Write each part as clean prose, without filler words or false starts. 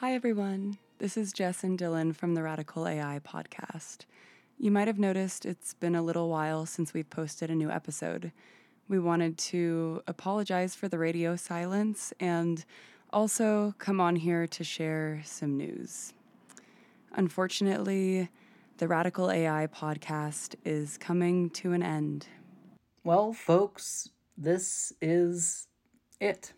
Hi everyone, this is Jess and Dylan from the Radical AI Podcast. You might have noticed it's been a little while since we've posted a new episode. We wanted to apologize for the radio silence and also come on here to share some news. Unfortunately, the Radical AI Podcast is coming to an end. Well, folks, this is it.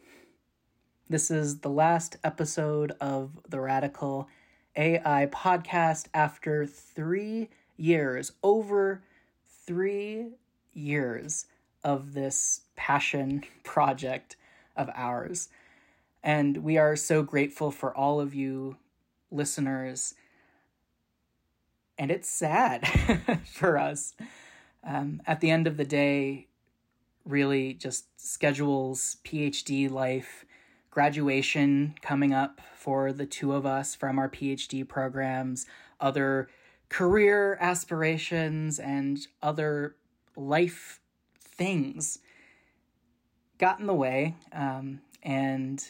This is the last episode of the Radical AI Podcast after 3 years, over 3 years of this passion project of ours. And we are so grateful for all of you listeners. And it's sad for us. At the end of the day, really just schedules, PhD life, graduation coming up for the two of us from our PhD programs, other career aspirations, and other life things got in the way, and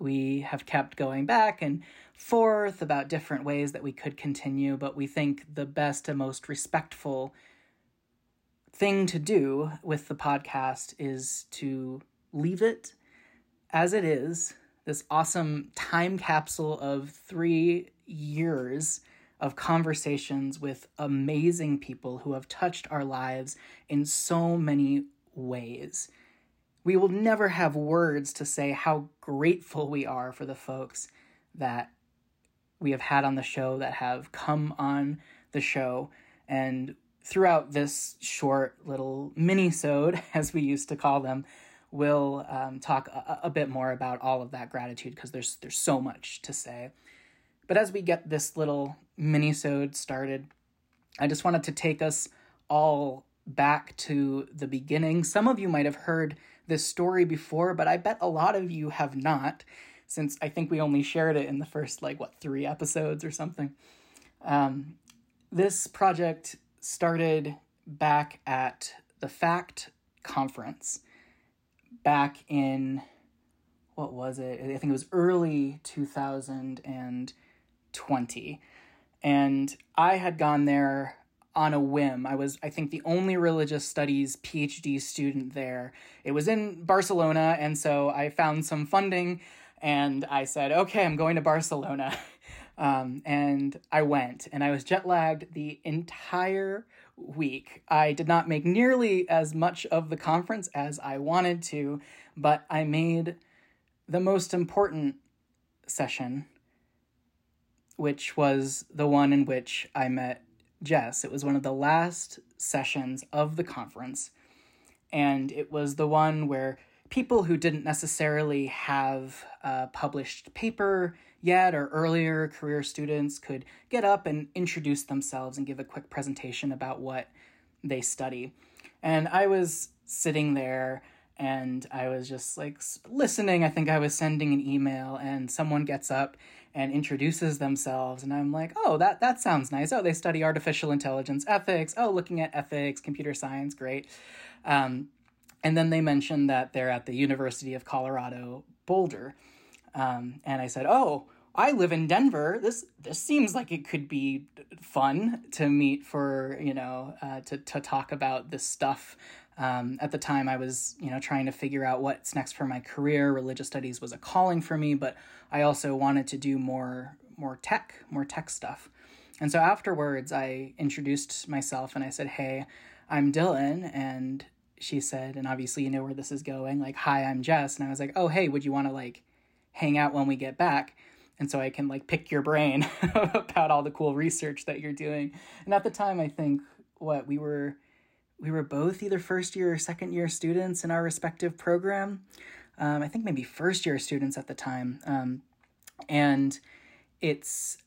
we have kept going back and forth about different ways that we could continue, but we think the best and most respectful thing to do with the podcast is to leave it as it is, this awesome time capsule of 3 years of conversations with amazing people who have touched our lives in so many ways. We will never have words to say how grateful we are for the folks that we have had on the show, that have come on the show. And throughout this short little mini-sode, as we used to call them, we'll talk a bit more about all of that gratitude because there's so much to say. But as we get this little mini-sode started, I just wanted to take us all back to the beginning. Some of you might have heard this story before, but I bet a lot of you have not, since I think we only shared it in the first, three episodes or something. This project started back at the FACT conference. Back in, I think it was early 2020. And I had gone there on a whim. I think, the only religious studies PhD student there. It was in Barcelona, and so I found some funding, and I said, okay, I'm going to Barcelona. And I went, and I was jet-lagged the entire week. I did not make nearly as much of the conference as I wanted to, but I made the most important session, which was the one in which I met Jess. It was one of the last sessions of the conference, and it was the one where people who didn't necessarily have a published paper yet or earlier career students could get up and introduce themselves and give a quick presentation about what they study. And I was sitting there and I was just listening. I think I was sending an email and someone gets up and introduces themselves. And I'm like, oh, that sounds nice. Oh, they study artificial intelligence, ethics. Oh, looking at ethics, computer science. Great. And then they mentioned that they're at the University of Colorado Boulder. And I said, oh, I live in Denver. This seems like it could be fun to meet to talk about this stuff. At the time I was, trying to figure out what's next for my career. Religious studies was a calling for me, but I also wanted to do more tech stuff. And so afterwards I introduced myself and I said, hey, I'm Dylan. And she said, and obviously you know where this is going, hi, I'm Jess. And I was like, oh, hey, would you want to hang out when we get back? And so I can pick your brain about all the cool research that you're doing. And at the time, I think we were both either first year or second year students in our respective program. I think maybe first year students at the time. And it's,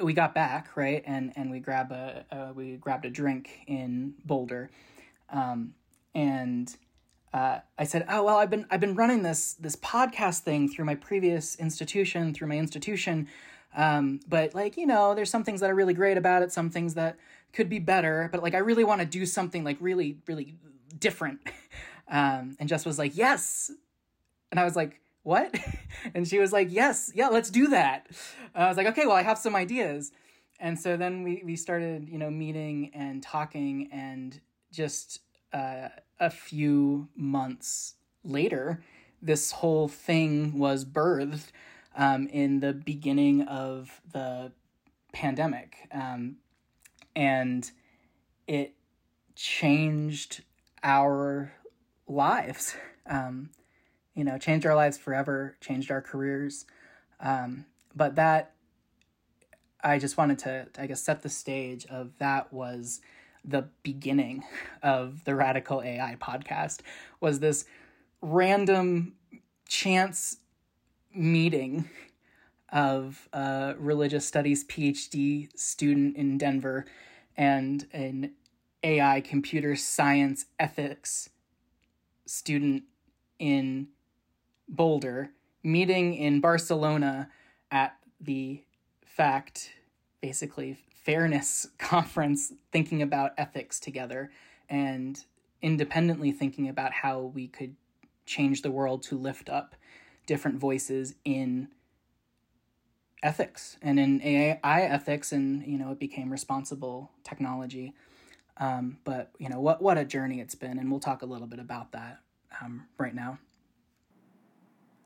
we got back, right. And we grabbed a drink in Boulder. I said, oh, well, I've been running this podcast thing through my previous institution, but there's some things that are really great about it, some things that could be better, but I really want to do something really, really different. And Jess was like, yes. And I was like, what? And she was like, yes, yeah, let's do that. I was like, okay, well, I have some ideas. And so then we started, you know, meeting and talking, and just a few months later, this whole thing was birthed in the beginning of the pandemic. And it changed our lives, you know, changed our lives forever, changed our careers. But that, I just wanted to, I guess, set the stage of that was the beginning of the Radical AI podcast, was this random chance meeting of a religious studies PhD student in Denver and an AI computer science ethics student in Boulder meeting in Barcelona at the FACT, basically fairness conference, thinking about ethics together and independently thinking about how we could change the world to lift up different voices in ethics and in AI ethics. And, you know, it became responsible technology. But, you know, what a journey it's been. And we'll talk a little bit about that right now.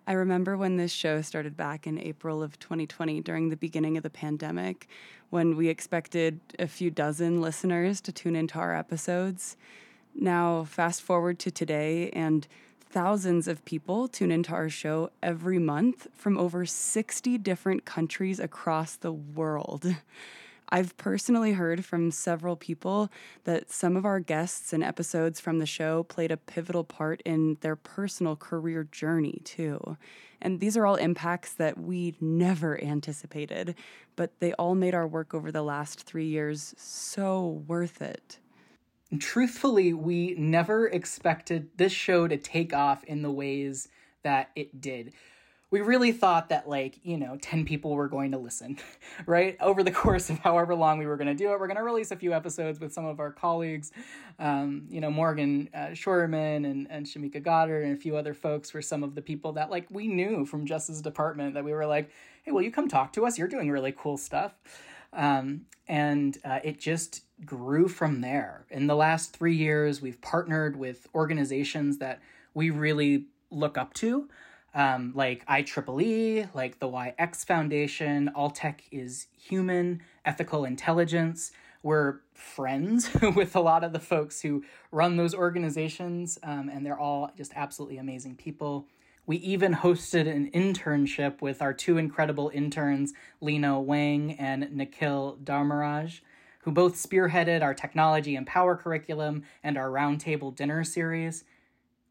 I remember when this show started back in April of 2020, during the beginning of the pandemic, when we expected a few dozen listeners to tune into our episodes. Now, fast forward to today, and thousands of people tune into our show every month from over 60 different countries across the world. I've personally heard from several people that some of our guests and episodes from the show played a pivotal part in their personal career journey, too. And these are all impacts that we never anticipated, but they all made our work over the last 3 years so worth it. Truthfully, we never expected this show to take off in the ways that it did. We really thought that, like, you know, 10 people were going to listen, right? Over the course of however long we were going to do it, we're going to release a few episodes with some of our colleagues, you know, Morgan Shoreman and Shamika Goddard and a few other folks were some of the people that, like, we knew from Jess's department that we were like, hey, will you come talk to us? You're doing really cool stuff. And it just grew from there. In the last 3 years, we've partnered with organizations that we really look up to. Like IEEE, like the YX Foundation, All Tech is Human, Ethical Intelligence. We're friends with a lot of the folks who run those organizations, and they're all just absolutely amazing people. We even hosted an internship with our two incredible interns, Lino Wang and Nikhil Dharmaraj, who both spearheaded our technology and power curriculum and our roundtable dinner series.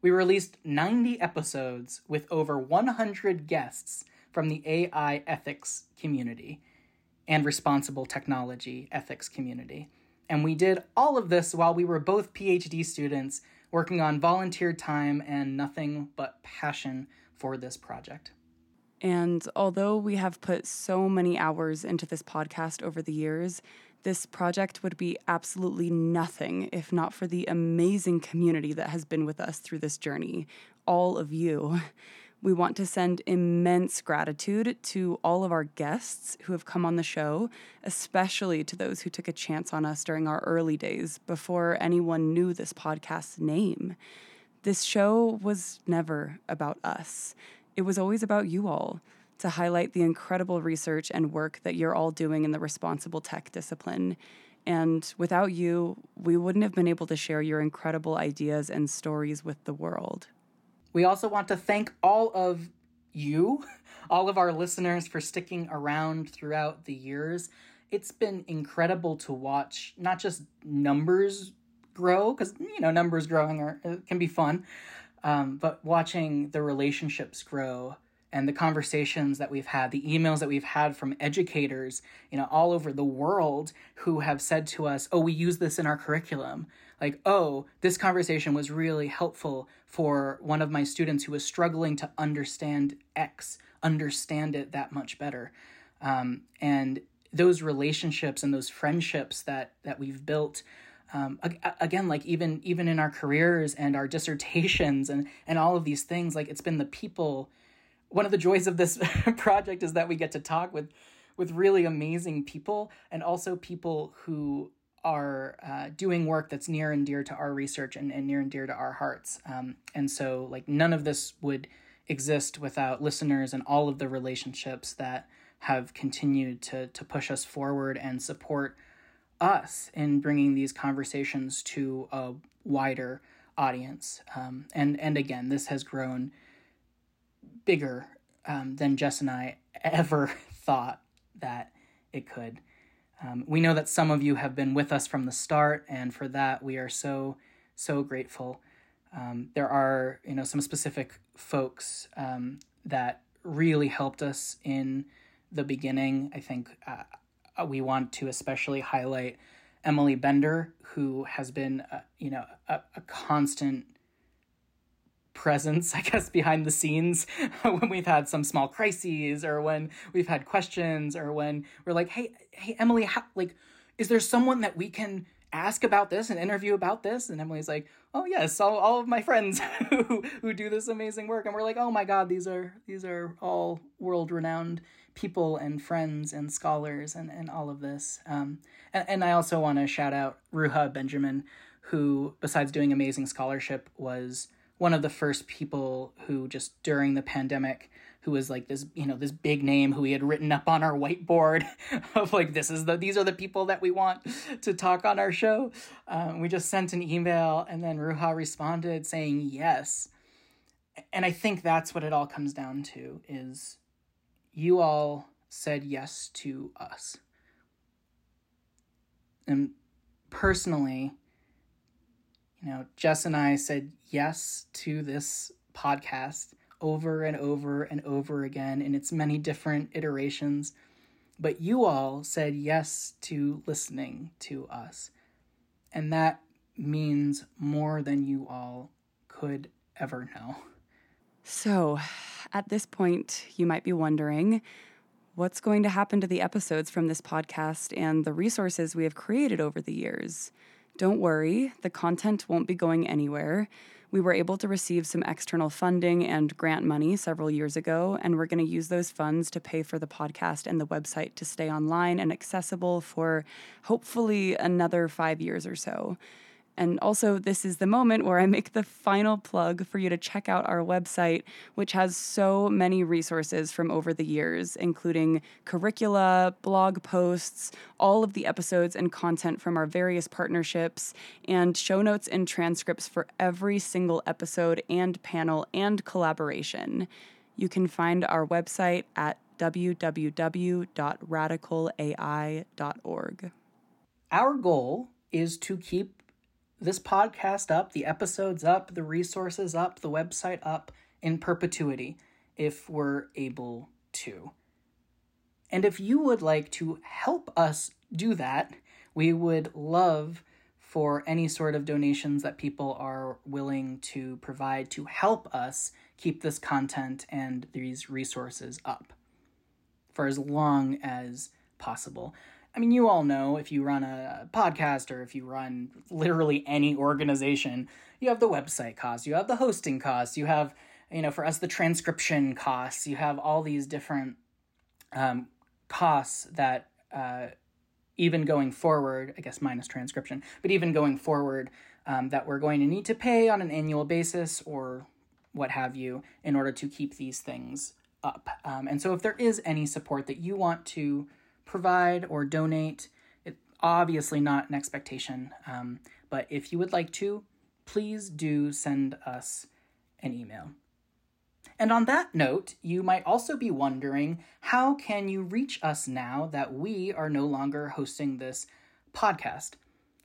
We released 90 episodes with over 100 guests from the AI ethics community and responsible technology ethics community. And we did all of this while we were both PhD students working on volunteer time and nothing but passion for this project. And although we have put so many hours into this podcast over the years, this project would be absolutely nothing if not for the amazing community that has been with us through this journey, all of you. We want to send immense gratitude to all of our guests who have come on the show, especially to those who took a chance on us during our early days before anyone knew this podcast's name. This show was never about us. It was always about you all, to highlight the incredible research and work that you're all doing in the responsible tech discipline. And without you, we wouldn't have been able to share your incredible ideas and stories with the world. We also want to thank all of you, all of our listeners, for sticking around throughout the years. It's been incredible to watch not just numbers grow, because, you know, numbers growing can be fun, but watching the relationships grow and the conversations that we've had, the emails that we've had from educators, you know, all over the world who have said to us, oh, we use this in our curriculum. Like, oh, this conversation was really helpful for one of my students who was struggling to understand X, understand it that much better. And those relationships and those friendships that we've built, again, like even in our careers and our dissertations and all of these things, like it's been the people one of the joys of this project is that we get to talk with really amazing people, and also people who are doing work that's near and dear to our research and near and dear to our hearts. And so like none of this would exist without listeners and all of the relationships that have continued to push us forward and support us in bringing these conversations to a wider audience. And again, this has grown bigger than Jess and I ever thought that it could. We know that some of you have been with us from the start, and for that we are so, so grateful. There are, some specific folks that really helped us in the beginning. I think we want to especially highlight Emily Bender, who has been, a constant presence, I guess, behind the scenes when we've had some small crises or when we've had questions or when we're like, hey, Emily, is there someone that we can ask about this and interview about this? And Emily's like, oh yes, all of my friends who do this amazing work. And we're like, oh my God, these are all world-renowned people and friends and scholars and all of this. And I also want to shout out Ruha Benjamin, who besides doing amazing scholarship was one of the first people who just during the pandemic, who was like this, this big name who we had written up on our whiteboard of like, these are the people that we want to talk on our show. We just sent an email and then Ruha responded saying yes. And I think that's what it all comes down to is you all said yes to us. And personally, Jess and I said yes to this podcast over and over and over again in its many different iterations, but you all said yes to listening to us. And that means more than you all could ever know. So, at this point, you might be wondering, what's going to happen to the episodes from this podcast and the resources we have created over the years? Don't worry, the content won't be going anywhere. We were able to receive some external funding and grant money several years ago, and we're going to use those funds to pay for the podcast and the website to stay online and accessible for hopefully another 5 years or so. And also, this is the moment where I make the final plug for you to check out our website, which has so many resources from over the years, including curricula, blog posts, all of the episodes and content from our various partnerships, and show notes and transcripts for every single episode and panel and collaboration. You can find our website at www.radicalai.org. Our goal is to keep this podcast up, the episodes up, the resources up, the website up in perpetuity if we're able to. And if you would like to help us do that, we would love for any sort of donations that people are willing to provide to help us keep this content and these resources up for as long as possible. I mean, you all know if you run a podcast or if you run literally any organization, you have the website costs, you have the hosting costs, you have, for us, the transcription costs, you have all these different costs that even going forward, I guess minus transcription, but even going forward that we're going to need to pay on an annual basis or what have you in order to keep these things up. And so if there is any support that you want to provide or donate, it's obviously not an expectation, but if you would like to, please do send us an email. And on that note, you might also be wondering, how can you reach us now that we are no longer hosting this podcast?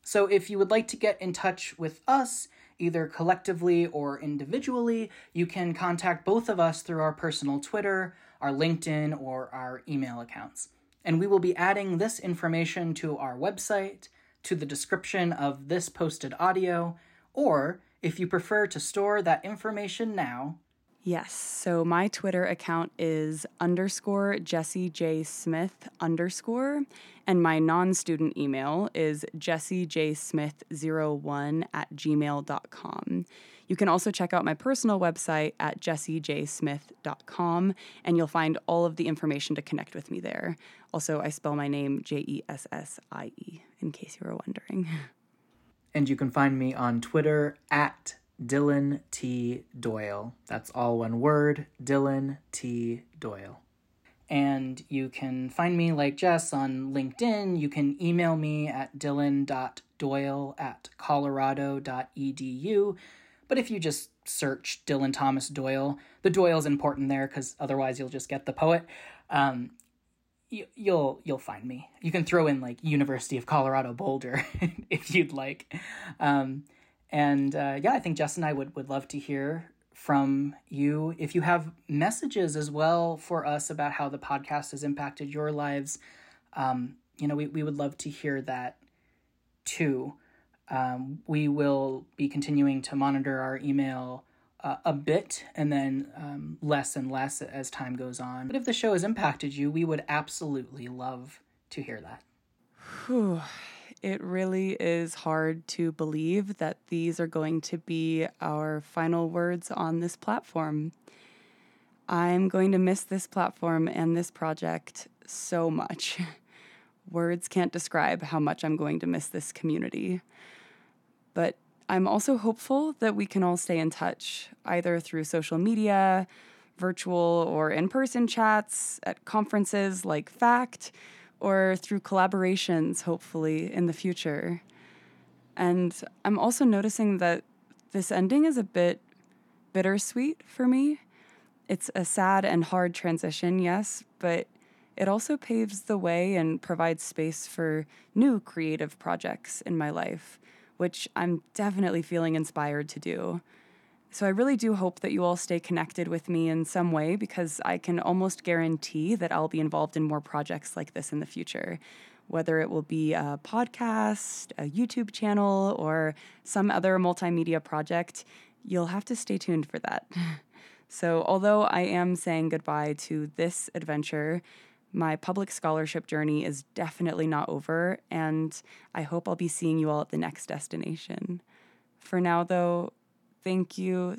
So if you would like to get in touch with us, either collectively or individually, you can contact both of us through our personal Twitter, our LinkedIn, or our email accounts. And we will be adding this information to our website, to the description of this posted audio, or if you prefer to store that information now. Yes, so my Twitter account is _JessieJSmith_, and my non-student email is jessiejsmith01@gmail.com. You can also check out my personal website at jessiejsmith.com, and you'll find all of the information to connect with me there. Also, I spell my name Jessie, in case you were wondering. And you can find me on Twitter at Dylan T. Doyle. That's all one word, Dylan T. Doyle. And you can find me, like Jess, on LinkedIn. You can email me at dylan.doyle@colorado.edu. But if you just search Dylan Thomas Doyle, the Doyle's important there because otherwise you'll just get the poet. You'll find me. You can throw in like University of Colorado Boulder if you'd like. And I think Jess and I would love to hear from you. If you have messages as well for us about how the podcast has impacted your lives, we would love to hear that too. We will be continuing to monitor our email a bit, and then less and less as time goes on. But if the show has impacted you, we would absolutely love to hear that. Whew. It really is hard to believe that these are going to be our final words on this platform. I'm going to miss this platform and this project so much. Words can't describe how much I'm going to miss this community. But I'm also hopeful that we can all stay in touch, either through social media, virtual or in-person chats, at conferences like FACT, or through collaborations, hopefully, in the future. And I'm also noticing that this ending is a bit bittersweet for me. It's a sad and hard transition, yes, but it also paves the way and provides space for new creative projects in my life, which I'm definitely feeling inspired to do. So I really do hope that you all stay connected with me in some way, because I can almost guarantee that I'll be involved in more projects like this in the future, whether it will be a podcast, a YouTube channel, or some other multimedia project. You'll have to stay tuned for that. So although I am saying goodbye to this adventure, my public scholarship journey is definitely not over, and I hope I'll be seeing you all at the next destination. For now, though, thank you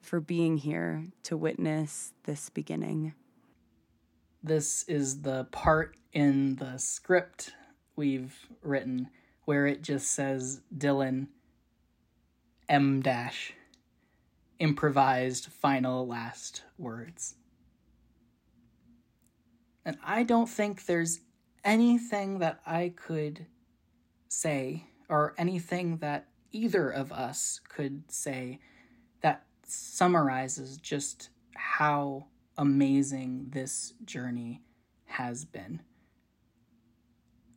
for being here to witness this beginning. This is the part in the script we've written where it just says Dylan ... improvised final last words. And I don't think there's anything that I could say, or anything that either of us could say, that summarizes just how amazing this journey has been.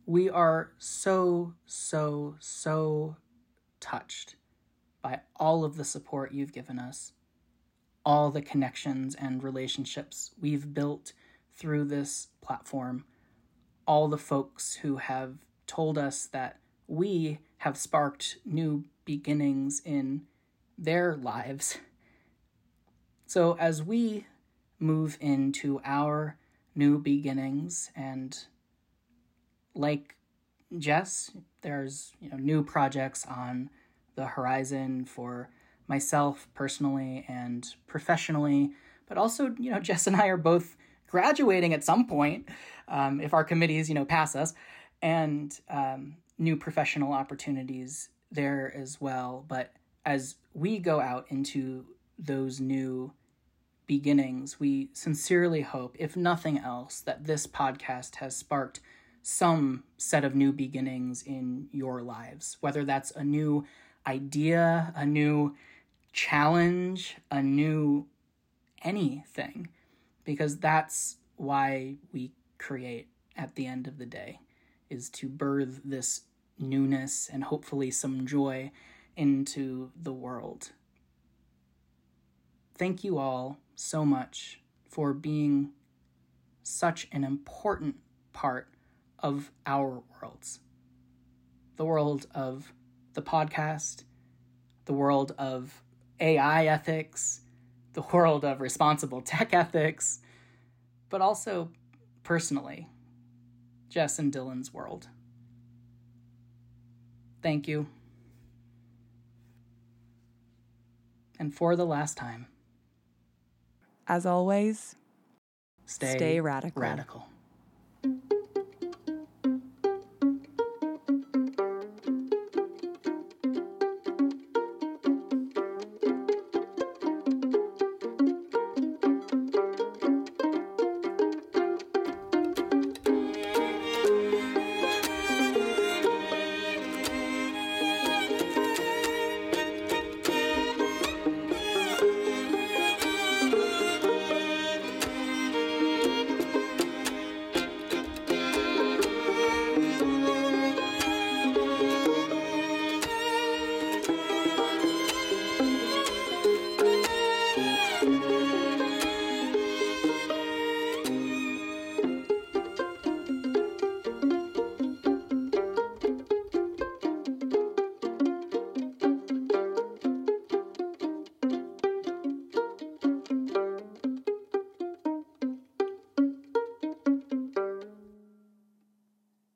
We are so, so, so touched by all of the support you've given us, all the connections and relationships we've built through this platform, all the folks who have told us that we have sparked new beginnings in their lives. So as we move into our new beginnings, and like Jess, there's new projects on the horizon for myself personally and professionally, but also Jess and I are both graduating at some point, if our committees pass us, and new professional opportunities there as well. But as we go out into those new beginnings, we sincerely hope, if nothing else, that this podcast has sparked some set of new beginnings in your lives, whether that's a new idea, a new challenge, a new anything, because that's why we create at the end of the day, is to birth this newness and hopefully some joy into the world. Thank you all so much for being such an important part of our worlds. The world of the podcast, the world of AI ethics, the world of responsible tech ethics, but also personally, Jess and Dylan's world. Thank you. and for the last time, as always, stay radical.